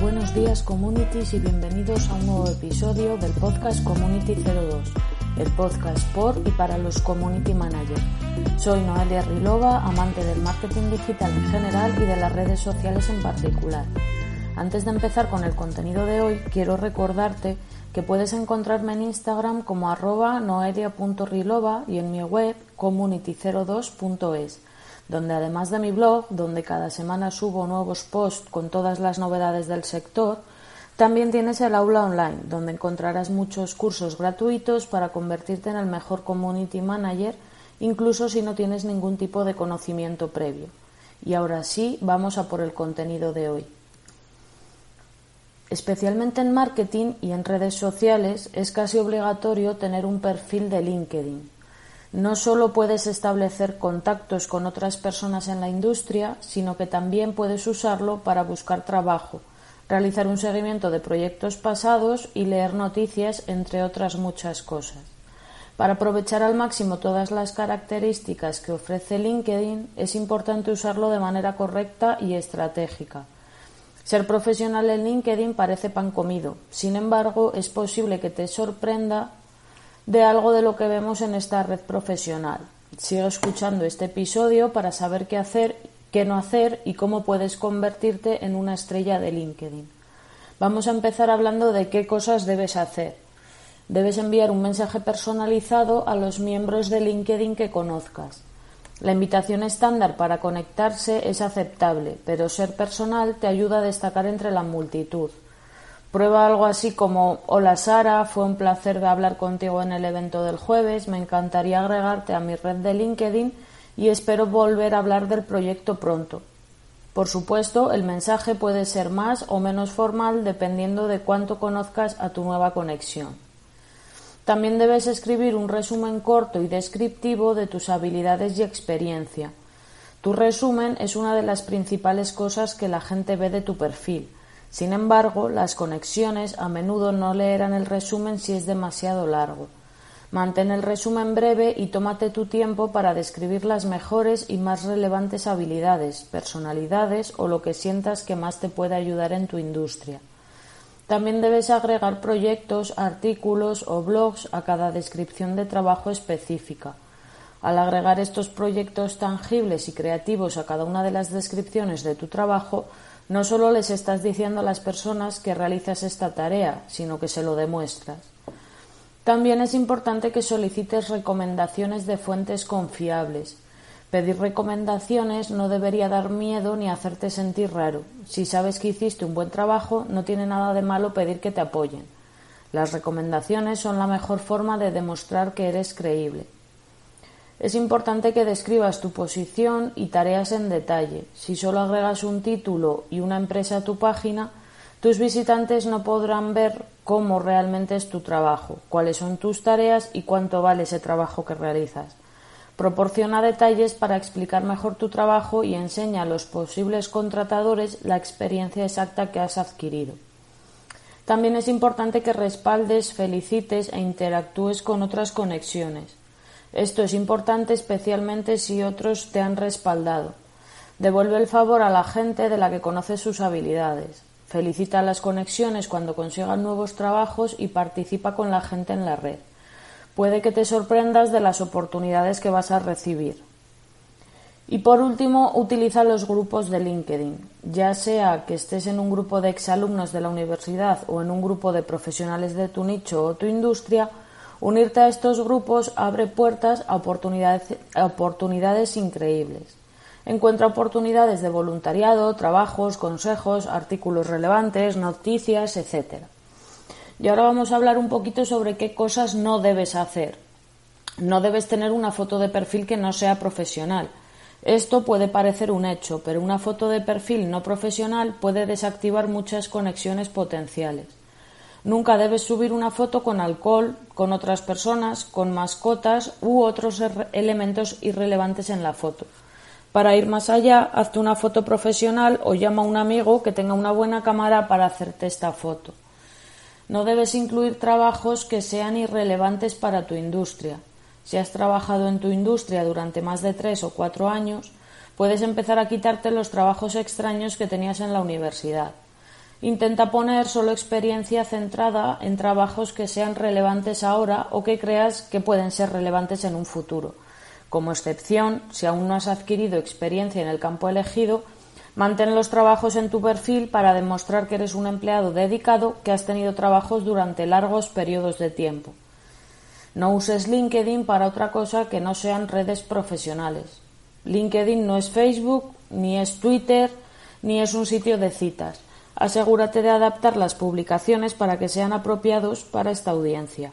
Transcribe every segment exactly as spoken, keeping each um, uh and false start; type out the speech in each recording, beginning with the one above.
Buenos días, communities, y bienvenidos a un nuevo episodio del podcast community cero dos, el podcast por y para los community managers. Soy Noelia Rilova, amante del marketing digital en general y de las redes sociales en particular. Antes de empezar con el contenido de hoy, quiero recordarte que puedes encontrarme en Instagram como arroba noelia punto rilova y en mi web community cero dos punto es. donde además de mi blog, donde cada semana subo nuevos posts con todas las novedades del sector, también tienes el aula online, donde encontrarás muchos cursos gratuitos para convertirte en el mejor community manager, incluso si no tienes ningún tipo de conocimiento previo. Y ahora sí, vamos a por el contenido de hoy. Especialmente en marketing y en redes sociales es casi obligatorio tener un perfil de LinkedIn. No solo puedes establecer contactos con otras personas en la industria, sino que también puedes usarlo para buscar trabajo, realizar un seguimiento de proyectos pasados y leer noticias, entre otras muchas cosas. Para aprovechar al máximo todas las características que ofrece LinkedIn, es importante usarlo de manera correcta y estratégica. Ser profesional en LinkedIn parece pan comido, sin embargo, es posible que te sorprenda de algo de lo que vemos en esta red profesional. Sigue escuchando este episodio para saber qué hacer, qué no hacer y cómo puedes convertirte en una estrella de LinkedIn. Vamos a empezar hablando de qué cosas debes hacer. Debes enviar un mensaje personalizado a los miembros de LinkedIn que conozcas. La invitación estándar para conectarse es aceptable, pero ser personal te ayuda a destacar entre la multitud. Prueba algo así como: hola Sara, fue un placer de hablar contigo en el evento del jueves, me encantaría agregarte a mi red de LinkedIn y espero volver a hablar del proyecto pronto. Por supuesto, el mensaje puede ser más o menos formal dependiendo de cuánto conozcas a tu nueva conexión. También debes escribir un resumen corto y descriptivo de tus habilidades y experiencia. Tu resumen es una de las principales cosas que la gente ve de tu perfil. Sin embargo, las conexiones a menudo no leerán el resumen si es demasiado largo. Mantén el resumen breve y tómate tu tiempo para describir las mejores y más relevantes habilidades, personalidades o lo que sientas que más te puede ayudar en tu industria. También debes agregar proyectos, artículos o blogs a cada descripción de trabajo específica. Al agregar estos proyectos tangibles y creativos a cada una de las descripciones de tu trabajo, no solo les estás diciendo a las personas que realizas esta tarea, sino que se lo demuestras. También es importante que solicites recomendaciones de fuentes confiables. Pedir recomendaciones no debería dar miedo ni hacerte sentir raro. Si sabes que hiciste un buen trabajo, no tiene nada de malo pedir que te apoyen. Las recomendaciones son la mejor forma de demostrar que eres creíble. Es importante que describas tu posición y tareas en detalle. Si solo agregas un título y una empresa a tu página, tus visitantes no podrán ver cómo realmente es tu trabajo, cuáles son tus tareas y cuánto vale ese trabajo que realizas. Proporciona detalles para explicar mejor tu trabajo y enseña a los posibles contratadores la experiencia exacta que has adquirido. También es importante que respaldes, felicites e interactúes con otras conexiones. Esto es importante especialmente si otros te han respaldado. Devuelve el favor a la gente de la que conoces sus habilidades. Felicita las conexiones cuando consigan nuevos trabajos y participa con la gente en la red. Puede que te sorprendas de las oportunidades que vas a recibir. Y por último, utiliza los grupos de LinkedIn. Ya sea que estés en un grupo de exalumnos de la universidad o en un grupo de profesionales de tu nicho o tu industria, unirte a estos grupos abre puertas a oportunidades, a oportunidades increíbles. Encuentra oportunidades de voluntariado, trabajos, consejos, artículos relevantes, noticias, etcétera. Y ahora vamos a hablar un poquito sobre qué cosas no debes hacer. No debes tener una foto de perfil que no sea profesional. Esto puede parecer un hecho, pero una foto de perfil no profesional puede desactivar muchas conexiones potenciales. Nunca debes subir una foto con alcohol, con otras personas, con mascotas u otros elementos irrelevantes en la foto. Para ir más allá, hazte una foto profesional o llama a un amigo que tenga una buena cámara para hacerte esta foto. No debes incluir trabajos que sean irrelevantes para tu industria. Si has trabajado en tu industria durante más de tres o cuatro años, puedes empezar a quitarte los trabajos extraños que tenías en la universidad. Intenta poner solo experiencia centrada en trabajos que sean relevantes ahora o que creas que pueden ser relevantes en un futuro. Como excepción, si aún no has adquirido experiencia en el campo elegido, mantén los trabajos en tu perfil para demostrar que eres un empleado dedicado que has tenido trabajos durante largos periodos de tiempo. No uses LinkedIn para otra cosa que no sean redes profesionales. LinkedIn no es Facebook, ni es Twitter, ni es un sitio de citas. Asegúrate de adaptar las publicaciones para que sean apropiados para esta audiencia.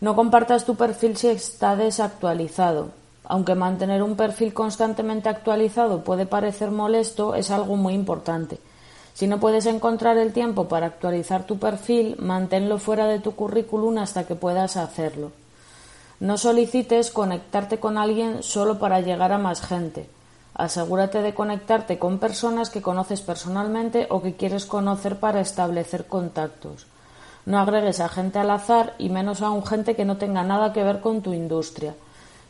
No compartas tu perfil si está desactualizado. Aunque mantener un perfil constantemente actualizado puede parecer molesto, es algo muy importante. Si no puedes encontrar el tiempo para actualizar tu perfil, manténlo fuera de tu currículum hasta que puedas hacerlo. No solicites conectarte con alguien solo para llegar a más gente. Asegúrate de conectarte con personas que conoces personalmente o que quieres conocer para establecer contactos. No agregues a gente al azar y menos aún gente que no tenga nada que ver con tu industria.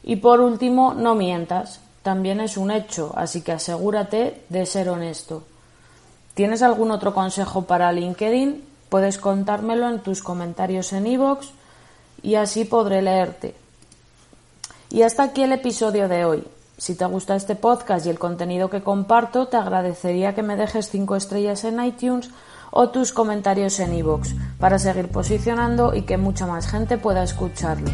Y por último, no mientas. También es un hecho, así que asegúrate de ser honesto. ¿Tienes algún otro consejo para LinkedIn? Puedes contármelo en tus comentarios en iVoox y así podré leerte. Y hasta aquí el episodio de hoy. Si te gusta este podcast y el contenido que comparto, te agradecería que me dejes cinco estrellas en iTunes o tus comentarios en iVoox para seguir posicionando y que mucha más gente pueda escucharlo.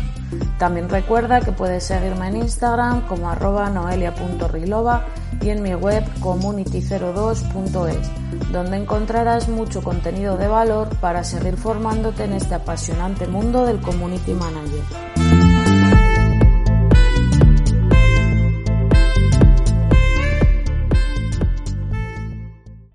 También recuerda que puedes seguirme en Instagram como arroba noelia.rilova y en mi web community cero dos punto es, donde encontrarás mucho contenido de valor para seguir formándote en este apasionante mundo del Community Manager.